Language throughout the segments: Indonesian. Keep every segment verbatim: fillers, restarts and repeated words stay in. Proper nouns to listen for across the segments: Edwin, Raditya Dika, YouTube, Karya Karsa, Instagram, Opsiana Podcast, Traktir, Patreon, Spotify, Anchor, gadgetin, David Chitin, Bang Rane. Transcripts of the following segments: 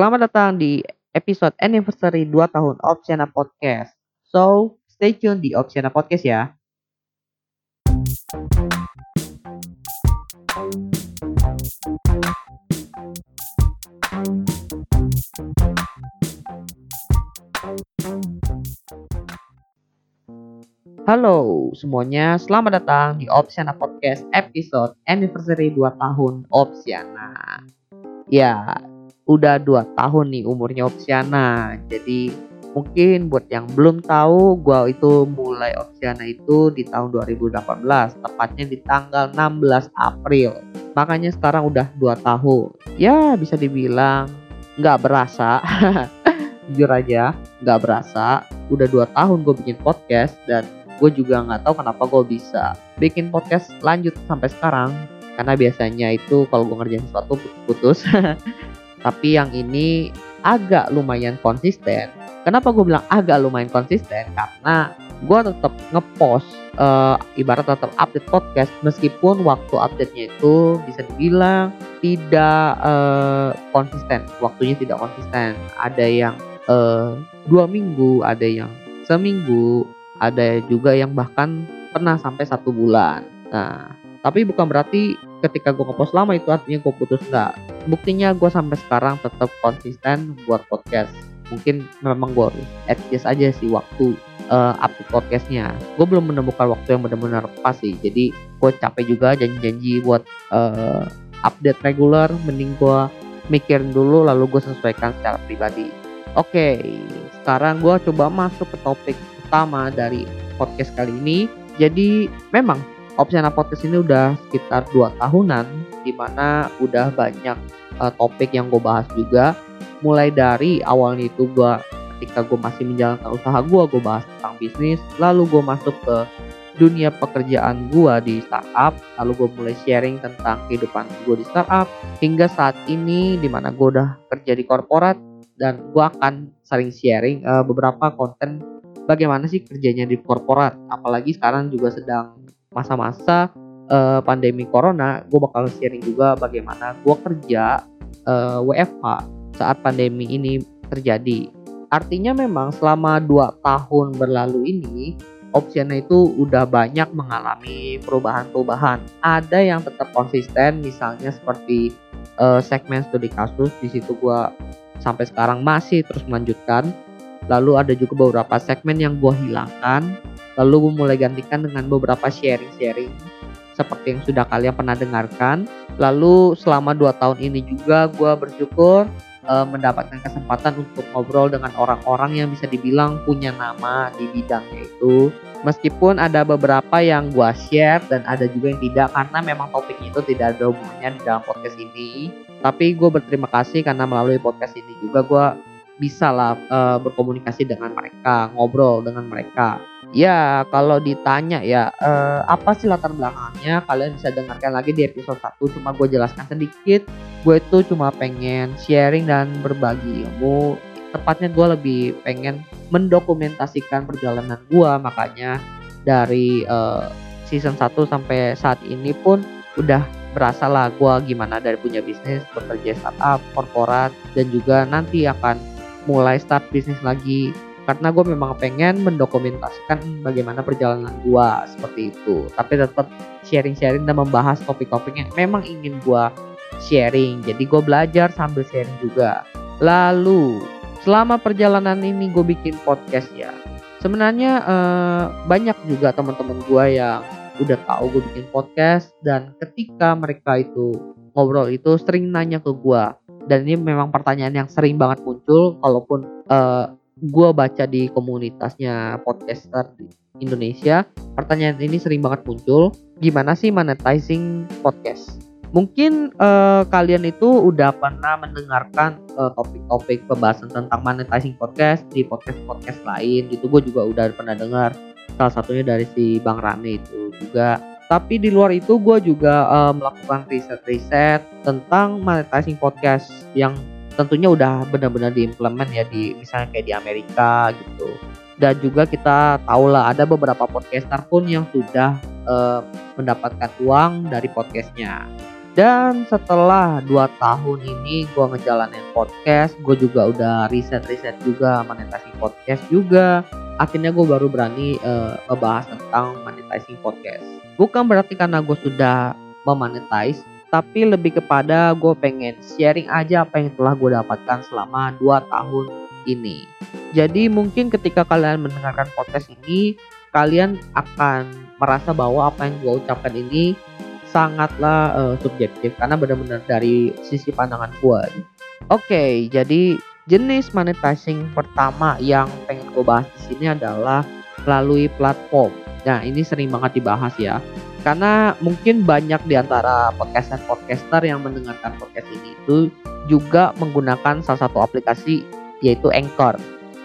Selamat datang di episode anniversary dua tahun Opsiana Podcast. So, stay tune di Opsiana Podcast ya. Halo semuanya, selamat datang di Opsiana Podcast episode anniversary dua tahun Opsiana. Ya, udah dua tahun nih umurnya Opsiana. Jadi mungkin buat yang belum tahu, gua itu mulai Opsiana itu di tahun dua ribu delapan belas, tepatnya di tanggal enam belas April. Makanya sekarang udah dua tahun. Ya, bisa dibilang gak berasa. Jujur aja, gak berasa. Udah dua tahun gue bikin podcast, dan gue juga gak tahu kenapa gue bisa bikin podcast lanjut sampai sekarang. Karena biasanya itu kalau gue ngerjain sesuatu putus. Tapi yang ini agak lumayan konsisten. Kenapa gue bilang agak lumayan konsisten? Karena gue tetap ngepost, uh, ibarat tetap update podcast. Meskipun waktu update-nya itu bisa dibilang tidak uh, konsisten. Waktunya tidak konsisten. Ada yang Uh, dua minggu, ada yang seminggu, ada juga yang bahkan pernah sampai satu bulan. Nah, tapi bukan berarti ketika gue ngepost lama itu artinya gue putus, enggak. Buktinya gue sampai sekarang tetap konsisten buat podcast. Mungkin memang gue adjust aja sih waktu uh, update podcastnya. Gue belum menemukan waktu yang benar-benar pas sih. Jadi gue capek juga janji-janji buat uh, update reguler. Mending gue mikirin dulu lalu gue sesuaikan secara pribadi. Oke, sekarang gue coba masuk ke topik utama dari podcast kali ini. Jadi memang Opsiana Podcast ini udah sekitar dua tahunan, dimana udah banyak uh, topik yang gue bahas juga. Mulai dari awalnya itu gue, ketika gue masih menjalankan usaha gue, gue bahas tentang bisnis. Lalu gue masuk ke dunia pekerjaan gue di startup. Lalu gue mulai sharing tentang kehidupan gue di startup. Hingga saat ini dimana gue udah kerja di korporat. Dan gue akan sering sharing uh, beberapa konten bagaimana sih kerjanya di korporat. Apalagi sekarang juga sedang masa-masa uh, pandemi corona. Gue bakal sharing juga bagaimana gue kerja uh, W F H saat pandemi ini terjadi. Artinya memang selama dua tahun berlalu ini, Opsiana itu udah banyak mengalami perubahan-perubahan. Ada yang tetap konsisten, misalnya seperti uh, segmen studi kasus. Di situ gue sampai sekarang masih terus melanjutkan. Lalu ada juga beberapa segmen yang gue hilangkan. Lalu gue mulai gantikan dengan beberapa sharing-sharing seperti yang sudah kalian pernah dengarkan. Lalu selama dua tahun ini juga gue bersyukur e, mendapatkan kesempatan untuk ngobrol dengan orang-orang yang bisa dibilang punya nama di bidangnya itu. Meskipun ada beberapa yang gue share dan ada juga yang tidak, karena memang topik itu tidak ada hubungannya di dalam podcast ini. Tapi gue berterima kasih karena melalui podcast ini juga gue bisa lah e, berkomunikasi dengan mereka, ngobrol dengan mereka. Ya, kalau ditanya ya e, apa sih latar belakangnya, kalian bisa dengarkan lagi di episode satu. Cuma gue jelaskan sedikit. Gue itu cuma pengen sharing dan berbagi ilmu. Tepatnya gue lebih pengen mendokumentasikan perjalanan gue. Makanya dari e, season satu sampai saat ini pun udah berasa lah gue gimana dari punya bisnis, bekerja startup, korporat, dan juga nanti akan mulai start bisnis lagi. Karena gue memang pengen mendokumentasikan bagaimana perjalanan gue seperti itu. Tapi tetap sharing-sharing dan membahas topik-topik yang memang ingin gue sharing. Jadi gue belajar sambil sharing juga. Lalu selama perjalanan ini gue bikin podcast ya, sebenarnya eh, banyak juga teman-teman gue yang udah tahu gue bikin podcast, dan ketika mereka itu ngobrol itu sering nanya ke gue, dan ini memang pertanyaan yang sering banget muncul kalaupun uh, gue baca di komunitasnya podcaster di Indonesia. Pertanyaan ini sering banget muncul, gimana sih monetizing podcast? Mungkin uh, kalian itu udah pernah mendengarkan uh, topik-topik pembahasan tentang monetizing podcast di podcast-podcast lain gitu. Gue juga udah pernah dengar, salah satunya dari si Bang Rane itu juga. Tapi di luar itu gue juga uh, melakukan riset-riset tentang monetizing podcast yang tentunya udah benar-benar diimplement ya, di misalnya kayak di Amerika gitu. Dan juga kita tahu lah ada beberapa podcaster pun yang sudah uh, mendapatkan uang dari podcastnya. Dan setelah dua tahun ini gue ngejalanin podcast, gue juga udah riset-riset juga monetizing podcast juga. Akhirnya gue baru berani uh, membahas tentang monetizing podcast. Bukan berarti karena gue sudah memonetize, tapi lebih kepada gue pengen sharing aja apa yang telah gue dapatkan selama dua tahun ini. Jadi mungkin ketika kalian mendengarkan podcast ini, kalian akan merasa bahwa apa yang gue ucapkan ini sangatlah uh, subjektif karena benar-benar dari sisi pandangan gue. Oke, okay, jadi jenis monetizing pertama yang pengen gue bahas di sini adalah melalui platform. Nah, ini sering banget dibahas ya, karena mungkin banyak di antara podcaster-podcaster yang mendengarkan podcast ini itu juga menggunakan salah satu aplikasi yaitu Anchor.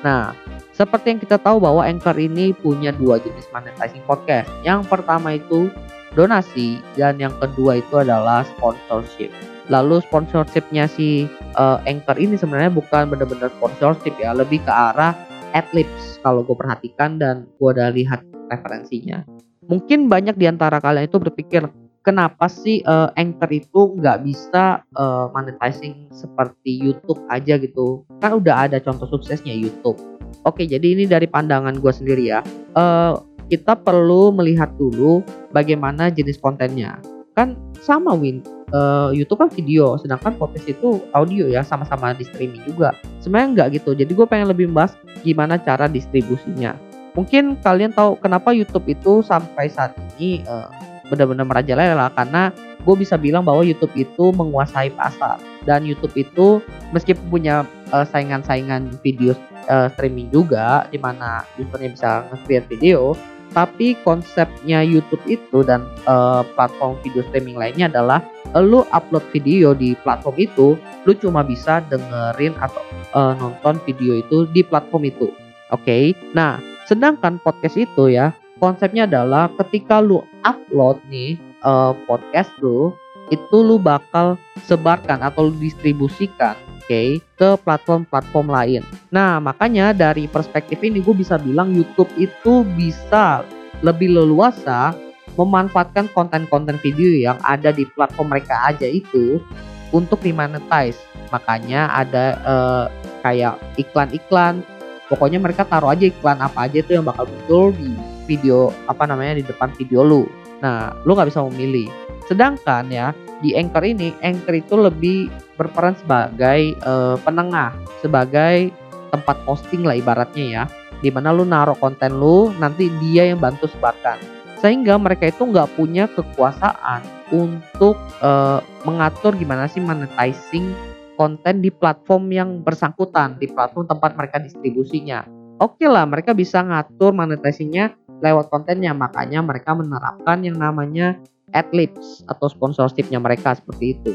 Nah, seperti yang kita tahu bahwa Anchor ini punya dua jenis monetizing podcast. Yang pertama itu donasi dan yang kedua itu adalah sponsorship. Lalu sponsorshipnya si uh, Anchor ini sebenarnya bukan benar-benar sponsorship ya, lebih ke arah adlibs kalau gue perhatikan dan gue udah lihat referensinya. Mungkin banyak diantara kalian itu berpikir kenapa sih uh, Anchor itu nggak bisa uh, monetizing seperti YouTube aja gitu, kan udah ada contoh suksesnya YouTube. Oke, jadi ini dari pandangan gue sendiri ya. Uh, Kita perlu melihat dulu bagaimana jenis kontennya. Kan sama Win, uh, YouTube kan video, sedangkan podcast itu audio ya, sama-sama di streaming juga. Sebenarnya nggak gitu, jadi gue pengen lebih membahas gimana cara distribusinya. Mungkin kalian tahu kenapa YouTube itu sampai saat ini uh, benar-benar merajalela, karena gue bisa bilang bahwa YouTube itu menguasai pasar. Dan YouTube itu meskipun punya uh, saingan-saingan video uh, streaming juga, di mana usernya bisa nge-create video, tapi konsepnya YouTube itu dan uh, platform video streaming lainnya adalah lu upload video di platform itu, lu cuma bisa dengerin atau uh, nonton video itu di platform itu. Oke, okay? Nah sedangkan podcast itu ya, konsepnya adalah ketika lu upload nih uh, podcast lu, itu lu bakal sebarkan atau lu distribusikan, oke, okay, ke platform-platform lain. Nah, makanya dari perspektif ini gue bisa bilang YouTube itu bisa lebih leluasa memanfaatkan konten-konten video yang ada di platform mereka aja itu untuk dimonetize. Makanya ada uh, kayak iklan-iklan, pokoknya mereka taruh aja iklan apa aja itu yang bakal muncul di video, apa namanya, di depan video lu. Nah, lu nggak bisa memilih. Sedangkan ya, di Anchor ini, Anchor itu lebih berperan sebagai uh, penengah, sebagai tempat hosting lah ibaratnya ya, dimana lu naruh konten lu, nanti dia yang bantu sebarkan. Sehingga mereka itu nggak punya kekuasaan untuk uh, mengatur gimana sih monetizing konten di platform yang bersangkutan, di platform tempat mereka distribusinya. Oke lah, mereka bisa ngatur monetizingnya lewat kontennya, makanya mereka menerapkan yang namanya adlibs atau sponsorshipnya mereka seperti itu.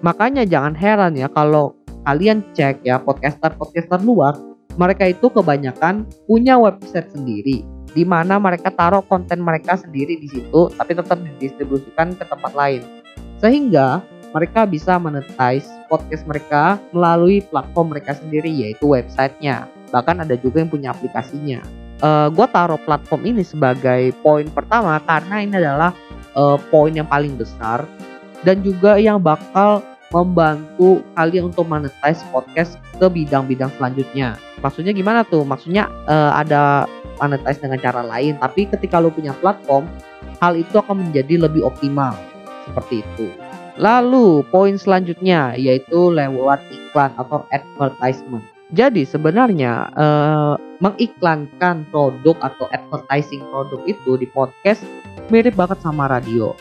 Makanya jangan heran ya kalau kalian cek ya podcaster-podcaster luar, mereka itu kebanyakan punya website sendiri, di mana mereka taruh konten mereka sendiri di situ, tapi tetap didistribusikan ke tempat lain. Sehingga mereka bisa monetize podcast mereka melalui platform mereka sendiri, yaitu websitenya. Bahkan ada juga yang punya aplikasinya. Uh, gue taruh platform ini sebagai poin pertama karena ini adalah Uh, poin yang paling besar dan juga yang bakal membantu kalian untuk monetize podcast ke bidang-bidang selanjutnya. Maksudnya gimana tuh? Maksudnya uh, ada monetize dengan cara lain, tapi ketika lo punya platform, hal itu akan menjadi lebih optimal seperti itu. Lalu poin selanjutnya yaitu lewat iklan atau advertisement. Jadi sebenarnya uh, mengiklankan produk atau advertising produk itu di podcast mirip banget sama radio.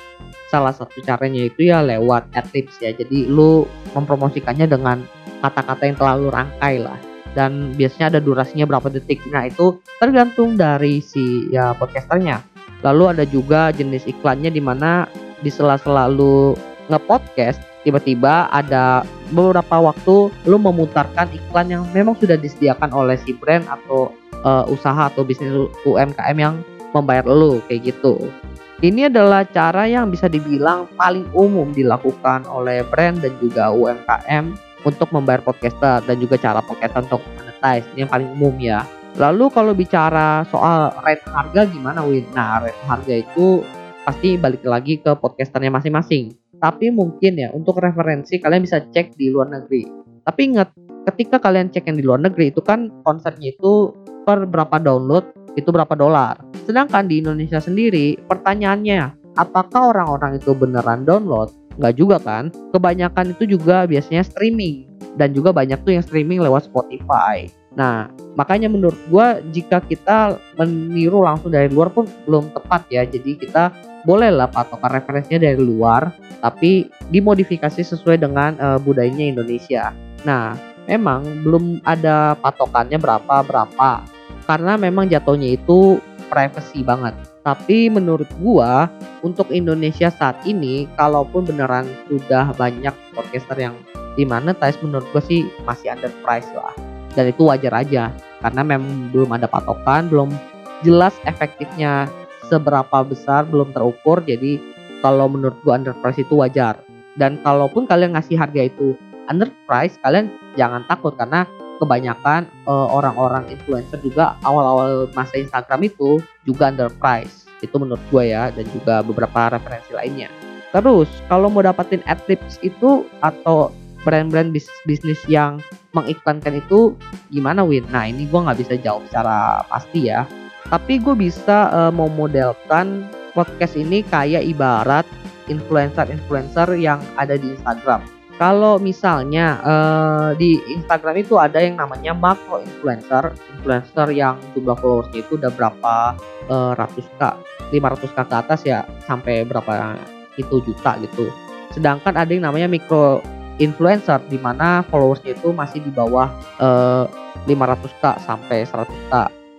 Salah satu caranya itu ya lewat adlibs ya. Jadi lu mempromosikannya dengan kata-kata yang terlalu rangkai lah. Dan biasanya ada durasinya berapa detik. Nah itu tergantung dari si ya podcasternya. Lalu ada juga jenis iklannya di mana di sela-sela lu nge-podcast, tiba-tiba ada beberapa waktu lu memutarkan iklan yang memang sudah disediakan oleh si brand atau uh, usaha atau bisnis U M K M yang membayar lu, kayak gitu. Ini adalah cara yang bisa dibilang paling umum dilakukan oleh brand dan juga U M K M untuk membayar podcaster dan juga cara podcaster untuk monetize. Ini yang paling umum ya. Lalu kalau bicara soal rate harga gimana Win? Nah, rate harga itu pasti balik lagi ke podcasternya masing-masing. Tapi mungkin ya untuk referensi kalian bisa cek di luar negeri. Tapi ingat, ketika kalian cek yang di luar negeri itu kan konsepnya itu per berapa download itu berapa dolar. Sedangkan di Indonesia sendiri pertanyaannya, apakah orang-orang itu beneran download? Nggak juga kan? Kebanyakan itu juga biasanya streaming. Dan juga banyak tuh yang streaming lewat Spotify. Nah, makanya menurut gue jika kita meniru langsung dari luar pun belum tepat ya. Jadi kita bolehlah patokan referensinya dari luar, tapi dimodifikasi sesuai dengan uh, budayanya Indonesia. Nah, memang belum ada patokannya berapa-berapa. Karena memang jatuhnya itu privacy banget. Tapi menurut gua untuk Indonesia saat ini, kalaupun beneran sudah banyak podcaster yang dimonetize, menurut gua sih masih underpriced lah. Dan itu wajar aja, karena memang belum ada patokan, belum jelas efektifnya seberapa besar, belum terukur. Jadi kalau menurut gua underpriced itu wajar. Dan kalaupun kalian ngasih harga itu underpriced, kalian jangan takut, karena kebanyakan uh, orang-orang influencer juga awal-awal masa Instagram itu juga underpriced. Itu menurut gue ya, dan juga beberapa referensi lainnya. Terus kalau mau dapatin ad tips itu atau brand-brand bis- bisnis yang mengiklankan itu gimana Win? Nah ini gue gak bisa jawab secara pasti ya. Tapi gue bisa uh, memodelkan podcast ini kayak ibarat influencer-influencer yang ada di Instagram. Kalau misalnya uh, di Instagram itu ada yang namanya macro influencer, influencer yang jumlah followersnya itu udah berapa uh, ratus k, lima ratus k ke atas ya, sampai berapa itu juta gitu. Sedangkan ada yang namanya micro influencer di mana followersnya itu masih di bawah uh, lima ratus k sampai seratus k.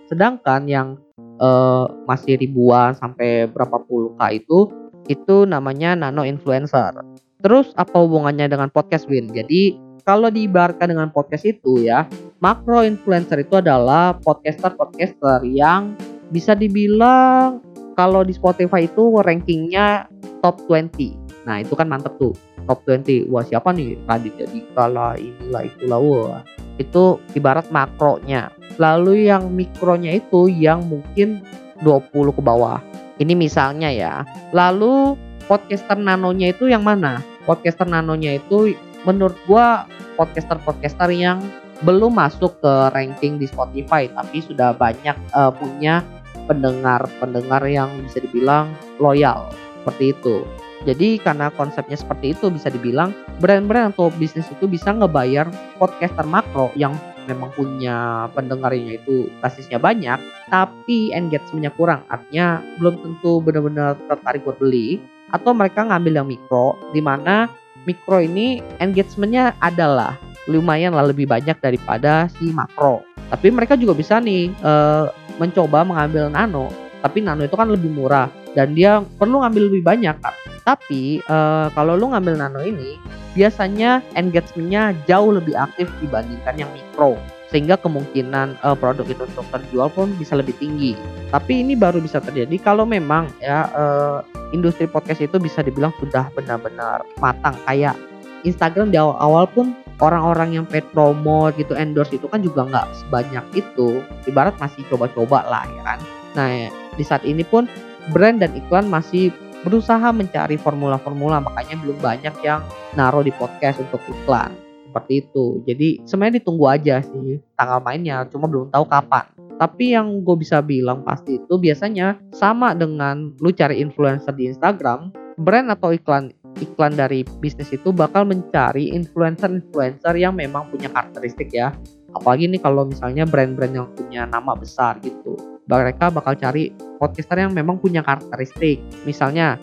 Sedangkan yang uh, masih ribuan sampai berapa puluh k itu itu namanya nano influencer. Terus apa hubungannya dengan podcast Win? Jadi kalau diibaratkan dengan podcast itu ya, makro influencer itu adalah podcaster-podcaster yang bisa dibilang kalau di Spotify itu rankingnya top dua puluh. Nah itu kan mantep tuh, top dua puluh. Wah siapa nih? Raditya Dika lah, inilah, itulah. Wah itu ibarat makronya. Lalu yang mikronya itu yang mungkin dua puluh ke bawah. Ini misalnya ya. Lalu podcaster nanonya itu yang mana? Podcaster nanonya itu menurut gua podcaster-podcaster yang belum masuk ke ranking di Spotify tapi sudah banyak uh, punya pendengar-pendengar yang bisa dibilang loyal seperti itu. Jadi karena konsepnya seperti itu bisa dibilang brand-brand atau bisnis itu bisa ngebayar podcaster makro yang memang punya pendengarnya itu basisnya banyak tapi engagementnya kurang, artinya belum tentu benar-benar tertarik buat beli, atau mereka ngambil yang mikro di mana mikro ini engagementnya adalah lumayan lah, lebih banyak daripada si makro. Tapi mereka juga bisa nih e, mencoba mengambil nano, tapi nano itu kan lebih murah dan dia perlu ngambil lebih banyak kan? Tapi e, kalau lu ngambil nano ini biasanya engagementnya jauh lebih aktif dibandingkan yang mikro, sehingga kemungkinan e, produk itu untuk terjual pun bisa lebih tinggi. Tapi ini baru bisa terjadi kalau memang ya e, industri podcast itu bisa dibilang sudah benar-benar matang. Kayak Instagram di awal-awal pun orang-orang yang paid promote gitu, endorse itu kan juga nggak sebanyak itu, ibarat masih coba-coba lah ya kan. Nah ya, di saat ini pun brand dan iklan masih berusaha mencari formula-formula, makanya belum banyak yang naruh di podcast untuk iklan seperti itu. Jadi sebenarnya ditunggu aja sih tanggal mainnya, cuma belum tahu kapan. Tapi yang gue bisa bilang pasti itu biasanya sama dengan lu cari influencer di Instagram, brand atau iklan iklan dari bisnis itu bakal mencari influencer-influencer yang memang punya karakteristik ya. Apalagi nih kalau misalnya brand-brand yang punya nama besar gitu, mereka bakal cari podcaster yang memang punya karakteristik. Misalnya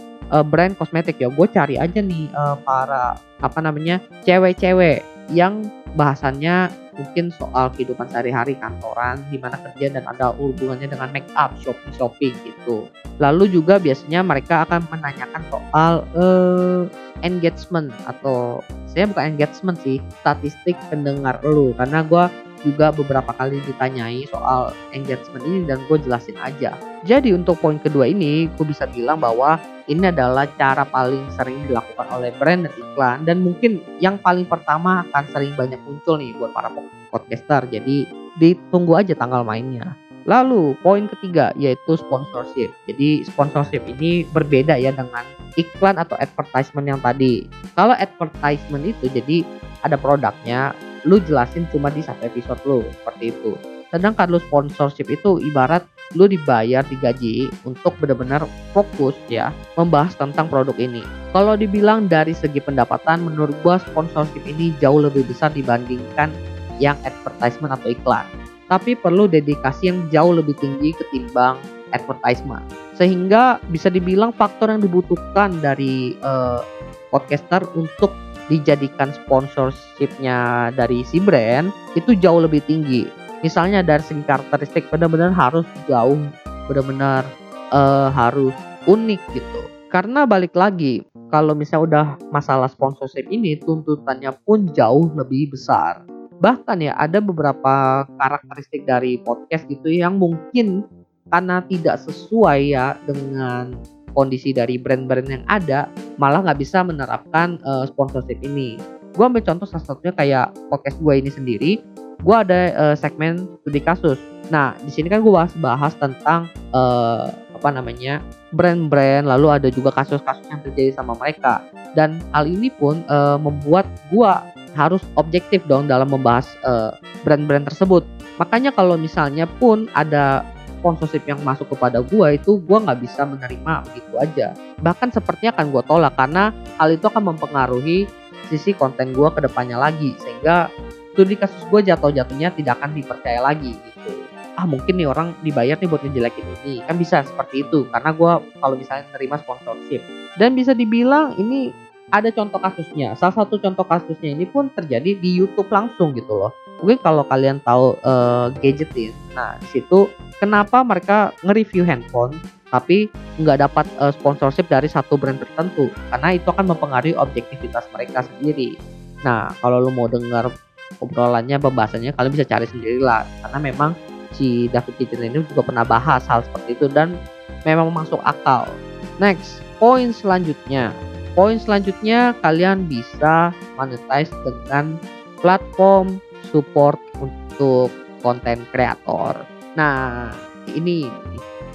brand kosmetik ya, gue cari aja nih para apa namanya cewek-cewek yang bahasannya mungkin soal kehidupan sehari-hari kantoran, di mana kerja, dan ada hubungannya dengan make up, shopping-shopping gitu. Lalu juga biasanya mereka akan menanyakan soal eh, engagement atau saya bukan engagement sih, statistik pendengar lu. Karena gue juga beberapa kali ditanyai soal engagement ini dan gue jelasin aja. Jadi untuk poin kedua ini gue bisa bilang bahwa ini adalah cara paling sering dilakukan oleh brand dan iklan, dan mungkin yang paling pertama akan sering banyak muncul nih buat para podcaster. Jadi ditunggu aja tanggal mainnya. Lalu poin ketiga yaitu sponsorship. Jadi sponsorship ini berbeda ya dengan iklan atau advertisement yang tadi. Kalau advertisement itu jadi ada produknya, lu jelasin cuma di satu episode lu, seperti itu. Sedangkan lu sponsorship itu ibarat lu dibayar, digaji untuk benar-benar fokus ya membahas tentang produk ini. Kalau dibilang dari segi pendapatan, menurut gua sponsorship ini jauh lebih besar dibandingkan yang advertisement atau iklan. Tapi perlu dedikasi yang jauh lebih tinggi ketimbang advertisement. Sehingga bisa dibilang faktor yang dibutuhkan dari uh, podcaster untuk dijadikan sponsorship-nya dari si brand itu jauh lebih tinggi. Misalnya dari segi karakteristik benar-benar harus jauh, benar-benar uh, harus unik gitu. Karena balik lagi, kalau misalnya udah masalah sponsorship ini, tuntutannya pun jauh lebih besar. Bahkan ya ada beberapa karakteristik dari podcast gitu yang mungkin karena tidak sesuai ya dengan kondisi dari brand-brand yang ada, malah nggak bisa menerapkan uh, sponsorship ini. Gue ambil contoh salah satunya kayak podcast gue ini sendiri. Gue ada uh, segmen studi kasus. Nah di sini kan gue bahas-bahas tentang uh, apa namanya brand-brand, lalu ada juga kasus-kasus yang terjadi sama mereka. Dan hal ini pun uh, membuat gue harus objektif dong dalam membahas uh, brand-brand tersebut. Makanya kalau misalnya pun ada sponsorship yang masuk kepada gue, itu gue gak bisa menerima begitu aja. Bahkan sepertinya akan gue tolak, karena hal itu akan mempengaruhi sisi konten gue ke depannya lagi, sehingga studi kasus gue jatuh-jatuhnya tidak akan dipercaya lagi gitu. Ah mungkin nih orang dibayar nih buat ngejelekin ini, kan bisa seperti itu, karena gue kalau misalnya menerima sponsorship. Dan bisa dibilang ini ada contoh kasusnya. Salah satu contoh kasusnya ini pun terjadi di YouTube langsung gitu loh. Mungkin kalau kalian tahu uh, gadgetin. Nah di situ kenapa mereka nge-review handphone tapi nggak dapat uh, sponsorship dari satu brand tertentu? Karena itu akan mempengaruhi objektivitas mereka sendiri. Nah kalau lo mau dengar obrolannya, pembahasannya, kalian bisa cari sendirilah. Karena memang si David Chitin ini juga pernah bahas hal seperti itu dan memang masuk akal. Next, poin selanjutnya. Poin selanjutnya, kalian bisa monetize dengan platform support untuk konten kreator. Nah, ini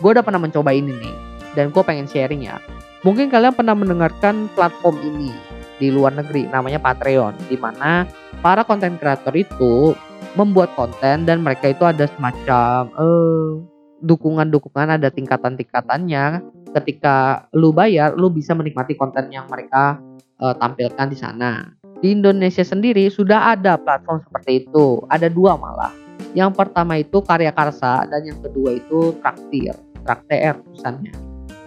gue udah pernah mencoba ini nih, dan gue pengen sharing ya. Mungkin kalian pernah mendengarkan platform ini di luar negeri, namanya Patreon, di mana para konten kreator itu membuat konten dan mereka itu ada semacam eh, dukungan-dukungan, ada tingkatan-tingkatannya. Ketika lu bayar, lu bisa menikmati konten yang mereka uh, tampilkan di sana. Di Indonesia sendiri sudah ada platform seperti itu. Ada dua malah. Yang pertama itu Karya Karsa dan yang kedua itu Traktir. Traktir tulisannya.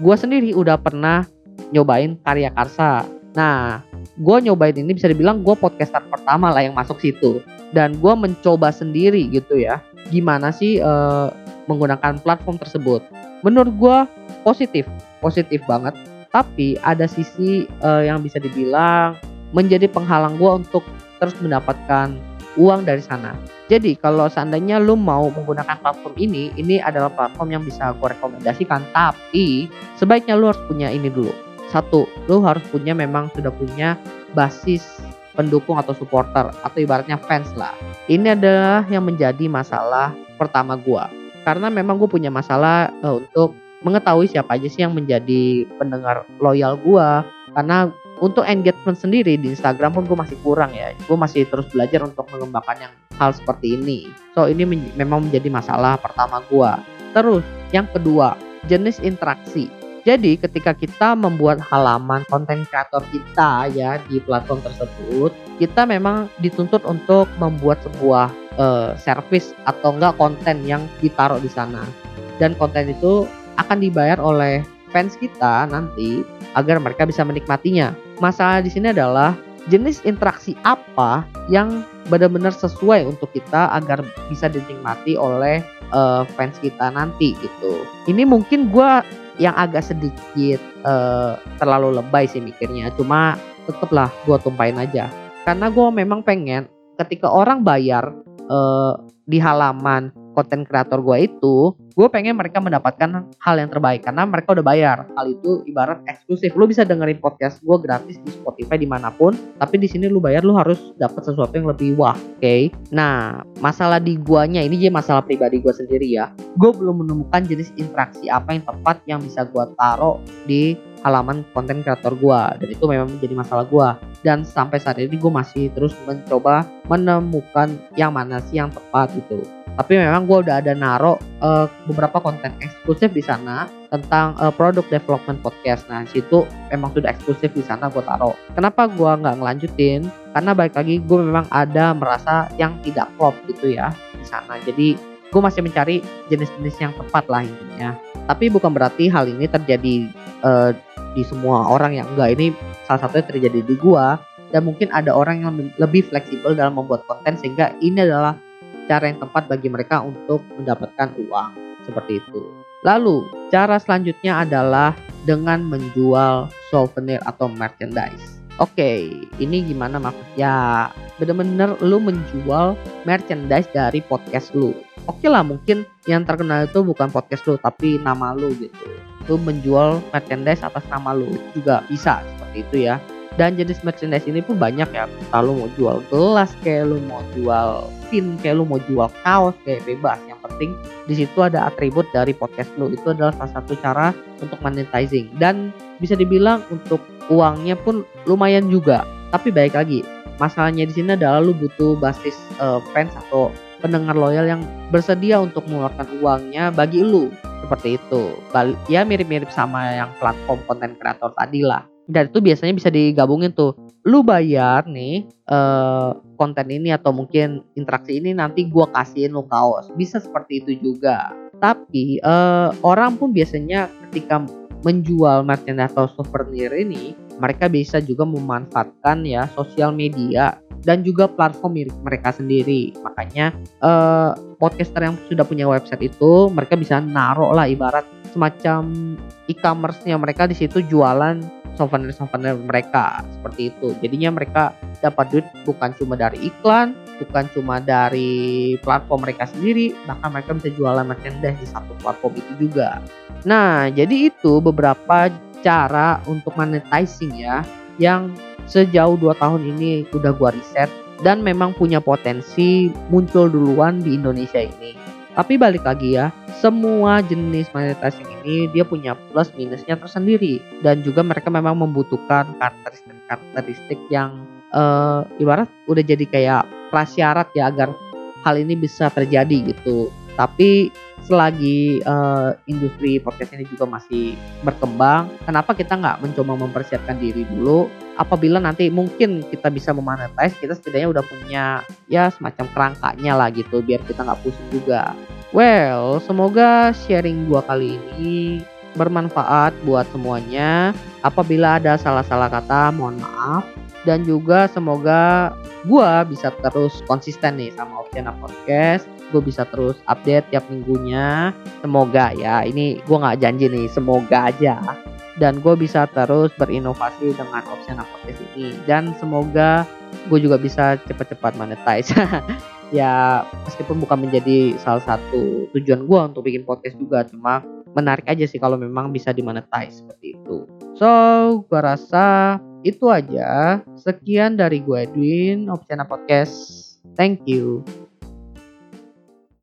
Gue sendiri udah pernah nyobain Karya Karsa. Nah, gue nyobain ini bisa dibilang gue podcaster pertama lah yang masuk situ. Dan gue mencoba sendiri gitu ya. Gimana sih uh, menggunakan platform tersebut. Menurut gue positif, positif banget. Tapi ada sisi uh, yang bisa dibilang menjadi penghalang gue untuk terus mendapatkan uang dari sana. Jadi kalau seandainya lo mau menggunakan platform ini, ini adalah platform yang bisa gue rekomendasikan. Tapi sebaiknya lo harus punya ini dulu. Satu, lo harus punya memang sudah punya basis pendukung atau supporter atau ibaratnya fans lah. Ini adalah yang menjadi masalah pertama gue. Karena memang gue punya masalah uh, untuk mengetahui siapa aja sih yang menjadi pendengar loyal gue. Karena untuk engagement sendiri di Instagram pun gue masih kurang ya. Gue masih terus belajar untuk mengembangkan yang hal seperti ini. So ini men- memang menjadi masalah pertama gue. Terus yang kedua, jenis interaksi. Jadi ketika kita membuat halaman konten kreator kita ya di platform tersebut, kita memang dituntut untuk membuat sebuah uh, service atau enggak konten yang ditaruh di sana. Dan konten itu akan dibayar oleh fans kita nanti agar mereka bisa menikmatinya. Masalah di sini adalah jenis interaksi apa yang benar-benar sesuai untuk kita agar bisa dinikmati oleh uh, fans kita nanti gitu. Ini mungkin gue yang agak sedikit uh, terlalu lebay sih mikirnya, cuma tetaplah gue tumpahin aja. Karena gue memang pengen ketika orang bayar uh, di halaman konten kreator gue itu, gue pengen mereka mendapatkan hal yang terbaik karena mereka udah bayar. Hal itu ibarat eksklusif. Lu bisa dengerin podcast gue gratis di Spotify dimanapun, tapi di sini lu bayar, lu harus dapat sesuatu yang lebih wah. Oke. Okay? Nah, masalah di guanya ini jadi masalah pribadi gue sendiri ya. Gue belum menemukan jenis interaksi apa yang tepat yang bisa gue taruh di halaman konten kreator gue, dan itu memang menjadi masalah gue. Dan sampai saat ini gue masih terus mencoba menemukan yang mana sih yang tepat gitu. Tapi memang gue udah ada naro uh, beberapa konten eksklusif di sana tentang uh, product development podcast. Nah situ memang sudah eksklusif di sana gue taro. Kenapa gue nggak ngelanjutin? Karena balik lagi gue memang ada merasa yang tidak klop gitu ya di sana. Jadi gue masih mencari jenis-jenis yang tepat lah intinya. Tapi bukan berarti hal ini terjadi uh, di semua orang yang enggak. Ini salah satunya terjadi di gua, dan mungkin ada orang yang lebih fleksibel dalam membuat konten sehingga ini adalah cara yang tepat bagi mereka untuk mendapatkan uang seperti itu. Lalu cara selanjutnya adalah dengan menjual souvenir atau merchandise. Oke, okay, ini gimana maksudnya? Bener-bener lu menjual merchandise dari podcast lu. Oke okay lah, mungkin yang terkenal itu bukan podcast lu tapi nama lu gitu. Lu menjual merchandise atas nama lu juga bisa seperti itu ya. Dan jenis merchandise ini pun banyak ya. Kalau lu mau jual gelas, kayak lu mau jual pin, kayak lu mau jual kaos, kayak bebas. Yang penting di situ ada atribut dari podcast lu. Itu adalah salah satu cara untuk monetizing, dan bisa dibilang untuk uangnya pun lumayan juga. Tapi baik lagi, masalahnya di sini adalah lu butuh basis uh, fans atau pendengar loyal yang bersedia untuk mengeluarkan uangnya bagi lu. Seperti itu. Ya mirip-mirip sama yang platform konten kreator tadi lah. Dan itu biasanya bisa digabungin tuh. Lu bayar nih uh, konten ini atau mungkin interaksi ini, nanti gua kasihin lu kaos. Bisa seperti itu juga. Tapi uh, orang pun biasanya ketika menjual merchandise atau souvenir ini, mereka bisa juga memanfaatkan ya sosial media dan juga platform milik mereka sendiri. Makanya eh, podcaster yang sudah punya website itu, mereka bisa naruh lah ibarat semacam e-commerce-nya mereka di situ, jualan souvenir-souvenir mereka seperti itu. Jadinya mereka dapat duit bukan cuma dari iklan, bukan cuma dari platform mereka sendiri, bahkan mereka bisa jualan merchandise di satu platform itu juga. Nah, jadi itu beberapa cara untuk monetizing ya, yang sejauh dua tahun ini udah gua riset dan memang punya potensi muncul duluan di Indonesia ini. Tapi balik lagi ya, semua jenis monetizing ini dia punya plus minusnya tersendiri, dan juga mereka memang membutuhkan karakteristik-karakteristik yang uh, ibarat udah jadi kayak prasyarat ya agar hal ini bisa terjadi gitu. Tapi selagi uh, industri podcast ini juga masih berkembang, kenapa kita nggak mencoba mempersiapkan diri dulu? Apabila nanti mungkin kita bisa memonetize, kita setidaknya udah punya ya semacam kerangkanya lah gitu, biar kita nggak pusing juga. Well, semoga sharing gua kali ini bermanfaat buat semuanya. Apabila ada salah-salah kata, mohon maaf. Dan juga semoga gua bisa terus konsisten nih sama Opsiana Podcast. Gue bisa terus update tiap minggunya. Semoga ya, ini gue gak janji nih, semoga aja. Dan gue bisa terus berinovasi dengan Opsiana Podcast ini. Dan semoga gue juga bisa cepat-cepat monetize. Ya meskipun bukan menjadi salah satu tujuan gue untuk bikin podcast juga, cuma menarik aja sih kalau memang bisa dimonetize seperti itu. So gue rasa itu aja. Sekian dari gue Edwin, Opsiana Podcast. Thank you.